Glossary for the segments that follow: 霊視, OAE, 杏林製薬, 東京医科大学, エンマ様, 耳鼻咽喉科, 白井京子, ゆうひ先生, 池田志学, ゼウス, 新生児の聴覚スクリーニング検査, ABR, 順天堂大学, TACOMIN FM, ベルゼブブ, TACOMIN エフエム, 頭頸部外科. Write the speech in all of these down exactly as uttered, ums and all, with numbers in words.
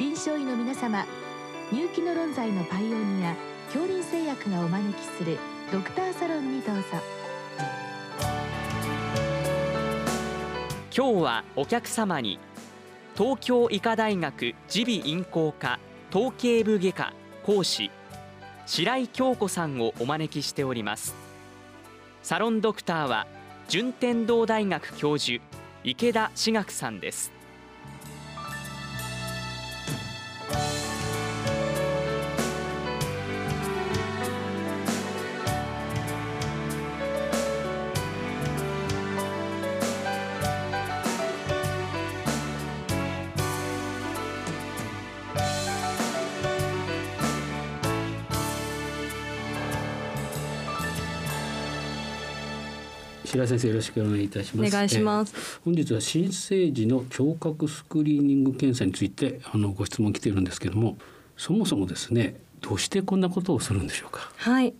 臨床医の皆様、入気の論剤のパイオニア杏林製薬がお招きするドクターサロンにどうぞ。今日はお客様に東京医科大学耳鼻咽喉科頭頸部外科講師白井京子さんをお招きしております。サロンドクターは順天堂大学教授池田志学さんです。白井先生、よろしくお願いいたします。お願いします、えー、本日は新生児の聴覚スクリーニング検査についてあのご質問来ているんですけども、そもそもですね、どうしてこんなことをするんでしょうか。はい、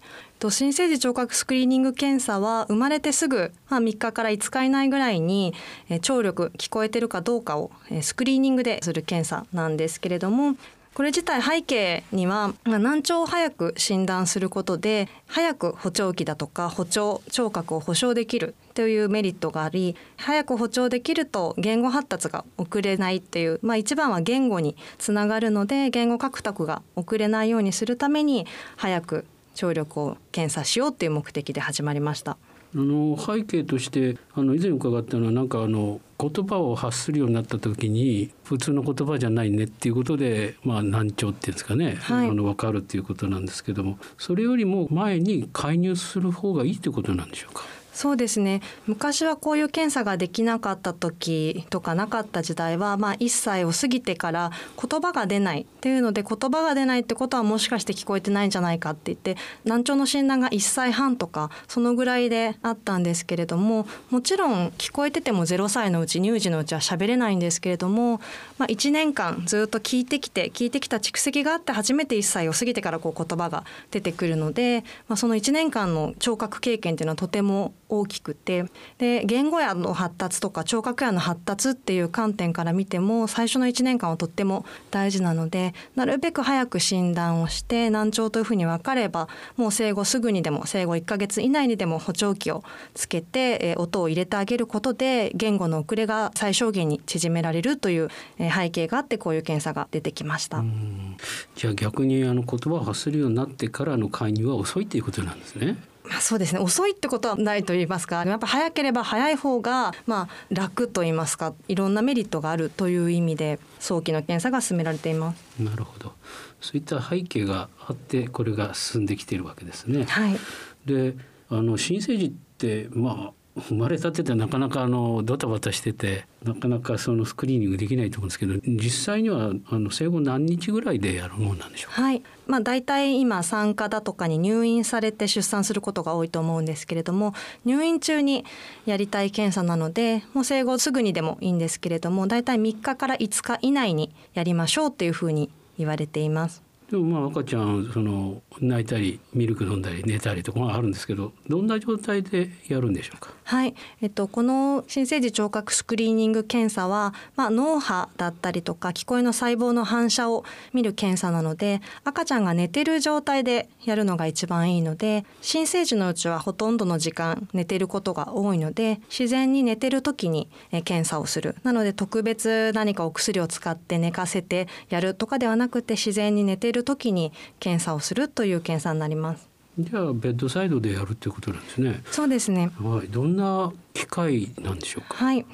新生児聴覚スクリーニング検査は生まれてすぐみっかからいつか以内ぐらいに聴力、聞こえてるかどうかをスクリーニングでする検査なんですけれども、これ自体背景には難聴を早く診断することで早く補聴器だとか補聴聴覚を補償できるというメリットがあり、早く補聴できると言語発達が遅れないという、まあ、一番は言語につながるので言語獲得が遅れないようにするために早く聴力を検査しようという目的で始まりました。あの背景としてあの以前伺ったのはなんかあの言葉を発するようになった時に普通の言葉じゃないねっていうことで、まあ、難聴っていうんですかね、はい、あの分かるっていうことなんですけども、それよりも前に介入する方がいいということなんでしょうか。そうですね、昔はこういう検査ができなかった時とかなかった時代は、まあ、いっさいを過ぎてから言葉が出ないっていうので、言葉が出ないってことはもしかして聞こえてないんじゃないかって言って難聴の診断がいっさいはんとかそのぐらいであったんですけれども、もちろん聞こえててもゼロさいのうち乳児のうちは喋れないんですけれども、まあ、いちねんかんずっと聞いてきて聞いてきた蓄積があって初めていっさいを過ぎてからこう言葉が出てくるので、まあ、そのいちねんかんの聴覚経験っていうのはとても大きくて、で言語やの発達とか聴覚やの発達っていう観点から見ても最初のいちねんかんはとっても大事なので、なるべく早く診断をして難聴というふうに分かればもう生後すぐにでも生後いっかげつ以内にでも補聴器をつけて音を入れてあげることで言語の遅れが最小限に縮められるという背景があってこういう検査が出てきました。うん、じゃあ逆にあの言葉を発するようになってからの介入は遅いということなんですね。そうですね、遅いってことはないと言いますか、やっぱ早ければ早い方が、まあ、楽と言いますか、いろんなメリットがあるという意味で早期の検査が進められています。なるほど、そういった背景があってこれが進んできているわけですね。はい、であの新生児って、まあ、生まれたててなかなかあのドタバタしててなかなかそのスクリーニングできないと思うんですけど、実際にはあの生後何日ぐらいでやるものなんでしょうか。はい、まあ、大体今産科だとかに入院されて出産することが多いと思うんですけれども、入院中にやりたい検査なのでもう生後すぐにでもいいんですけれども、大体みっかからいつか以内にやりましょうというふうに言われています。でもまあ赤ちゃんその泣いたりミルク飲んだり寝たりとかあるんですけど、どんな状態でやるんでしょうか。はい、えっと、この新生児聴覚スクリーニング検査は、まあ、脳波だったりとか聞こえの細胞の反射を見る検査なので赤ちゃんが寝てる状態でやるのが一番いいので、新生児のうちはほとんどの時間寝てることが多いので自然に寝てる時に検査をする、なので特別何かお薬を使って寝かせてやるとかではなくて自然に寝てる時に検査をするという検査になります。じゃあベッドサイドでやるということなんですね。そうですね、はい、どんな機械なんでしょうか。はい、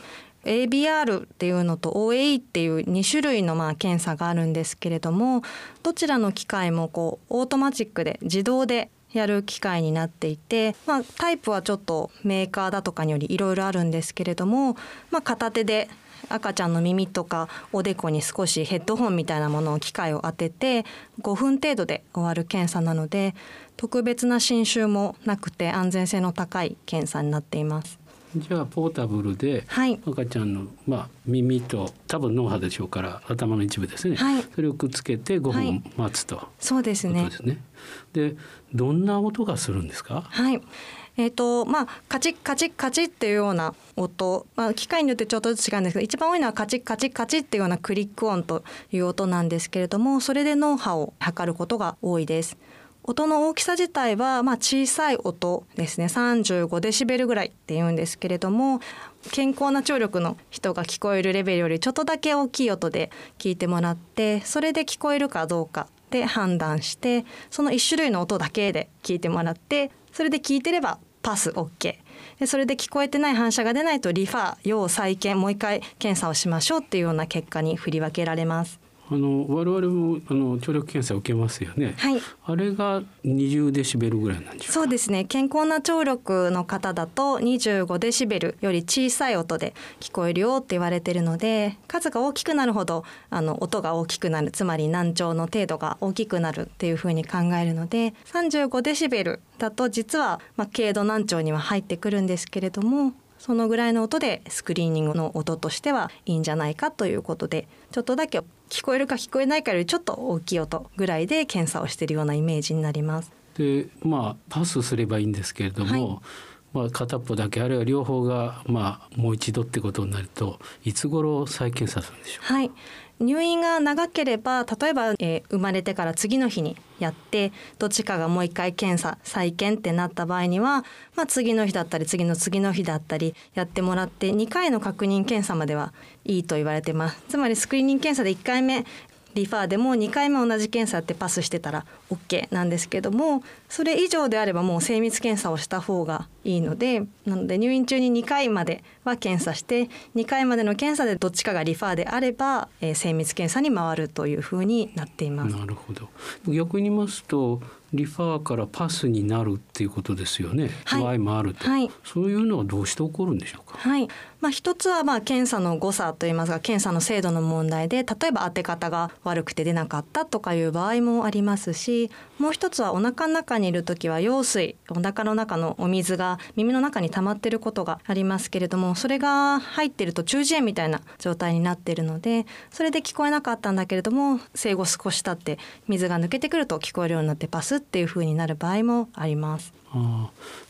エービーアール っていうのと オーエーイー っていうにしゅるいのまあ検査があるんですけれども、どちらの機械もこうオートマチックで自動でやる機械になっていて、まあ、タイプはちょっとメーカーだとかによりいろいろあるんですけれども、まあ、片手で赤ちゃんの耳とかおでこに少しヘッドホンみたいなものを機械を当ててごふん程度で終わる検査なので特別な侵襲もなくて安全性の高い検査になっています。じゃあポータブルで赤ちゃんの、はい、まあ、耳と多分脳波でしょうから頭の一部ですね、はい、それをくっつけてごふん待つと、はい、そうですね。でどんな音がするんですか。はい、えーとまあ、カチッカチッカチッっていうような音、まあ、機械によってちょっとずつ違うんですけど、一番多いのはカチッカチッカチッっていうようなクリック音という音なんですけれども、それで脳波を測ることが多いです。音の大きさ自体は、まあ、小さい音ですね、さんじゅうごデシベルぐらいっていうんですけれども、健康な聴力の人が聞こえるレベルよりちょっとだけ大きい音で聞いてもらって、それで聞こえるかどうかで判断して、そのいち種類の音だけで聞いてもらって、それで聞いてればパス OK、 でそれで聞こえてない、反射が出ないとリファー、要再検、もう一回検査をしましょうっていうような結果に振り分けられます。あの我々もあの聴力検査を受けますよね、はい、あれがにじゅうデシベルぐらいなんでしょうか。そうですね、健康な聴力の方だとにじゅうごデシベルより小さい音で聞こえるよって言われてるので、数が大きくなるほどあの音が大きくなる、つまり難聴の程度が大きくなるっていうふうに考えるので、さんじゅうごデシベルだと実は、まあ、軽度難聴には入ってくるんですけれども、そのぐらいの音でスクリーニングの音としてはいいんじゃないかということで、ちょっとだけ聞こえるか聞こえないかよりちょっと大きい音ぐらいで検査をしているようなイメージになります。で、まあ、パスすればいいんですけれども、はい、まあ、片っぽだけあるいは両方が、まあ、もう一度ってことになると、いつ頃再検査するんでしょうか。はい、入院が長ければ、例えば、えー、生まれてから次の日にやって、どっちかがもう一回検査再検ってなった場合には、まあ、次の日だったり次の次の日だったりやってもらって、にかいの確認検査まではいいと言われてます。つまりスクリーニング検査でいっかいめリファーでもにかいめ同じ検査ってパスしてたら OK なんですけども、それ以上であればもう精密検査をした方がいいので、なので入院中ににかいまでは検査して、にかいまでの検査でどっちかがリファーであれば、えー、精密検査に回るというふうになっています。なるほど。逆に言いますと、リファーからパスになるっていうことですよね、はい、場合もあると、はい、そういうのはどうして起こるんでしょうか。はい、まあ、一つはまあ検査の誤差といいますか、検査の精度の問題で、例えば当て方が悪くて出なかったとかいう場合もありますし、もう一つはお腹の中にいるときは羊水、お腹の中のお水が耳の中に溜まっていることがありますけれども、それが入っていると中耳炎みたいな状態になっているので、それで聞こえなかったんだけれども、生後少し経って水が抜けてくると聞こえるようになってパスっていう風になる場合もあります。あ、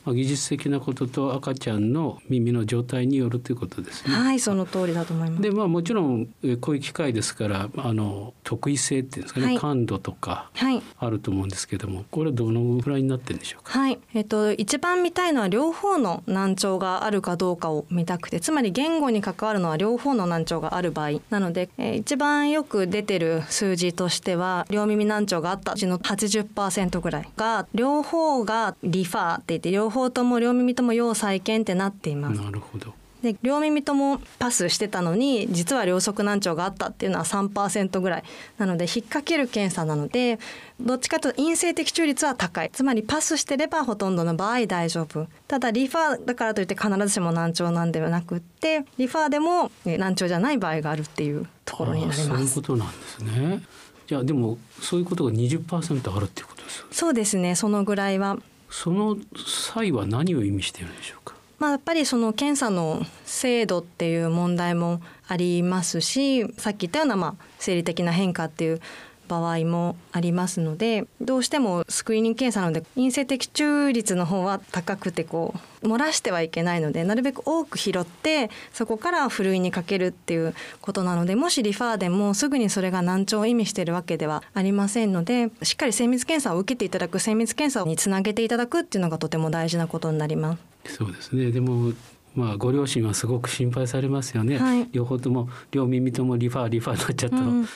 まあ、技術的なことと赤ちゃんの耳の状態によるということですね。はい、その通りだと思います。で、まあ、もちろんこういう機会ですから、あの特異性っていうんですかね、はい、感度とかあると思うんですけども、これはどのぐらいになってるんでしょうか。はい、えー、と一番見たいのは両方の難聴があるかどうかを見たくて、つまり言語に関わるのは両方の難聴がある場合なので、えー、一番よく出てる数字としては、両耳難聴があったうちの はちじゅっパーセント ぐらいが両方がリファーって言って、両方とも両耳とも要再検ってなっています。なるほど。で、両耳ともパスしてたのに実は両側難聴があったっていうのは さんパーセント ぐらいなので、引っ掛ける検査なので、どっちかというと陰性的中率は高い、つまりパスしてればほとんどの場合大丈夫。ただリファーだからといって必ずしも難聴なんではなくって、リファーでも難聴じゃない場合があるっていうところになります。そういうことなんですね。じゃあでもそういうことが にじゅっパーセント あるっていうことですよね。そうですね、そのぐらいは。その際は何を意味しているんでしょうか。まあ、やっぱりその検査の精度っていう問題もありますし、さっき言ったようなまあ生理的な変化っていう場合もありますので、どうしてもスクリーニング検査なので陰性的中率の方は高くて、こう漏らしてはいけないので、なるべく多く拾って、そこからふるいにかけるっていうことなので、もしリファーでもすぐにそれが難聴を意味しているわけではありませんので、しっかり精密検査を受けていただく、精密検査につなげていただくっていうのがとても大事なことになります。そうですね。でもまあ、ご両親はすごく心配されますよね、はい、両方とも両耳ともリファーリファーになっちゃったら、うん、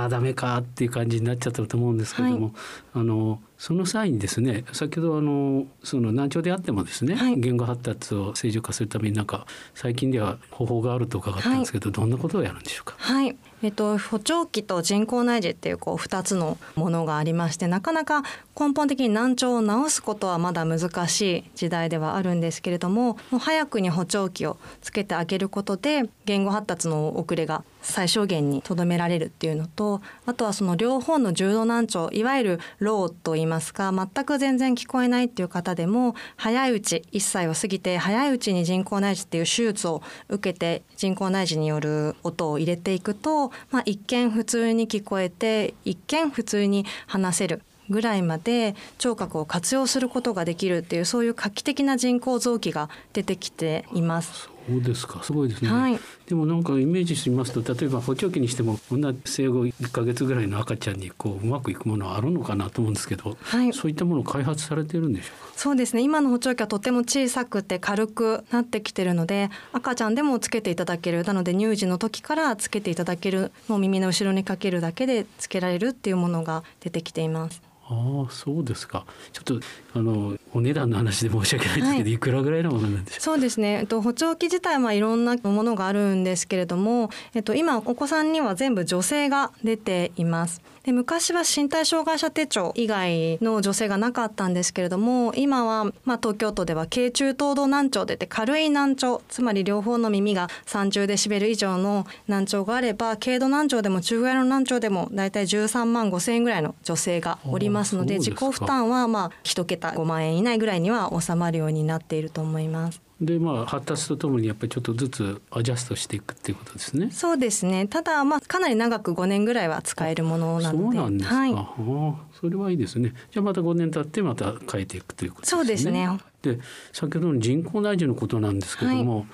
あーダメかっていう感じになっちゃったと思うんですけども、はい、あのその際にですね、先ほどあのその難聴であってもですね、はい、言語発達を正常化するためになんか最近では方法があると伺ったんですけど、はい、どんなことをやるんでしょうか。はい、えっと、補聴器と人工内耳っていう、こうふたつのものがありまして、なかなか根本的に難聴を治すことはまだ難しい時代ではあるんですけれども、もう早くに補聴器をつけてあげることで言語発達の遅れが最小限にとどめられるっていうのと、あとはその両方の重度難聴、いわゆるローといいますか、全く全然聞こえないっていう方でも、早いうちいっさいを過ぎて早いうちに人工内耳っていう手術を受けて、人工内耳による音を入れていくと、まあ、一見普通に聞こえて一見普通に話せるぐらいまで聴覚を活用することができるっていう、そういう画期的な人工臓器が出てきています。そうですか、すごいですね、はい、でもなんかイメージしてみますと、例えば補聴器にしてもこんな生後いっかげつぐらいの赤ちゃんにこううまくいくものはあるのかなと思うんですけど、はい、そういったものを開発されているんでしょうか。そうですね、今の補聴器はとても小さくて軽くなってきているので、赤ちゃんでもつけていただける、なので乳児の時からつけていただける、もう耳の後ろにかけるだけでつけられるっていうものが出てきています。ああ、そうですか。ちょっとあのお値段の話で申し訳ないですけど、はい、いくらぐらいのものなんでしょうか。そうですね、えっと、補聴器自体はいろんなものがあるんですけれども、えっと、今お子さんには全部女性が出ています。で、昔は身体障害者手帳以外の女性がなかったんですけれども、今は、まあ、東京都では軽中等度難聴でて、軽い難聴、つまり両方の耳がさんじゅうデシベル以上の難聴があれば、軽度難聴でも中ぐらいの難聴でもだいたいじゅうさんまんごせんえんぐらいの女性がおりますので、自己負担はまあいちけたごまんえん以内ぐらいには収まるようになっていると思います。で、まあ、発達とともにやっぱりちょっとずつアジャストしていくっていうことですね。そうですね、ただ、まあ、かなり長くごねんぐらいは使えるものなので。そうなんですか、はい、はあ、それはいいですね。じゃあまたごねん経ってまた変えていくということですね。そうですね。で、先ほどの人工内耳のことなんですけども、はい、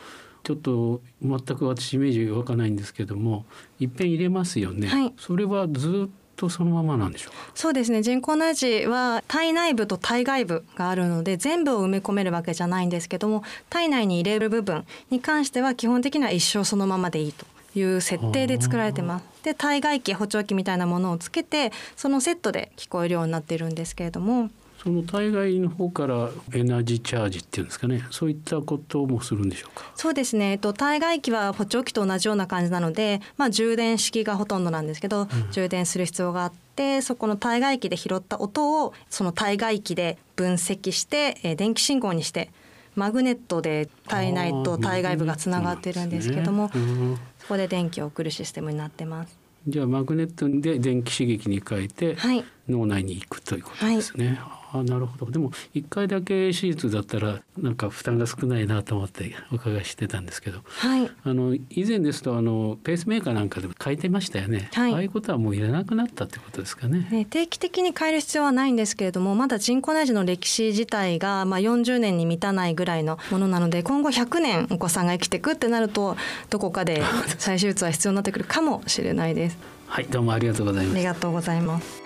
ちょっと全く私イメージが湧かないんですけども、いっぺん入れますよね、はい、それはずっとそのままなんでしょう。そうですね、人工内耳は体内部と体外部があるので、全部を埋め込めるわけじゃないんですけども、体内に入れる部分に関しては基本的には一生そのままでいいという設定で作られてます。で、体外機、補聴器みたいなものをつけて、そのセットで聞こえるようになっているんですけれども、その体外の方からエナジーチャージっていうんですかね、そういったこともするんでしょうか。そうですね、えっと、体外機は補聴器と同じような感じなので、まあ、充電式がほとんどなんですけど、うん、充電する必要があって、そこの体外機で拾った音をその体外機で分析して、えー、電気信号にしてマグネットで体内と体外部がつながってるんですけども、うん、そこで電気を送るシステムになってます。じゃあマグネットで電気刺激に変えて、はい、脳内に行くということですね、はい。あ、なるほど。でもいっかいだけ手術だったらなんか負担が少ないなと思ってお伺いしてたんですけど、はい、あの以前ですとあのペースメーカーなんかでも変えてましたよね、はい、ああいうことはもういらなくなったってことですか ね, ね定期的に変える必要はないんですけれども、まだ人工内耳の歴史自体が、まあ、よんじゅうねんに満たないぐらいのものなので、今後ひゃくねんお子さんが生きていくってなると、どこかで再手術は必要になってくるかもしれないです。はい、どうもありがとうございます。ありがとうございます。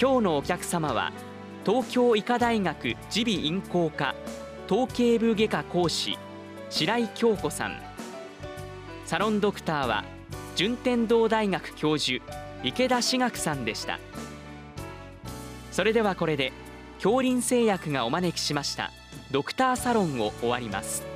今日のお客様は東京医科大学耳鼻咽喉科頭頸部外科講師白井京子さん、サロンドクターは順天堂大学教授池田志学さんでした。それではこれで杏林製薬がお招きしましたドクターサロンを終わります。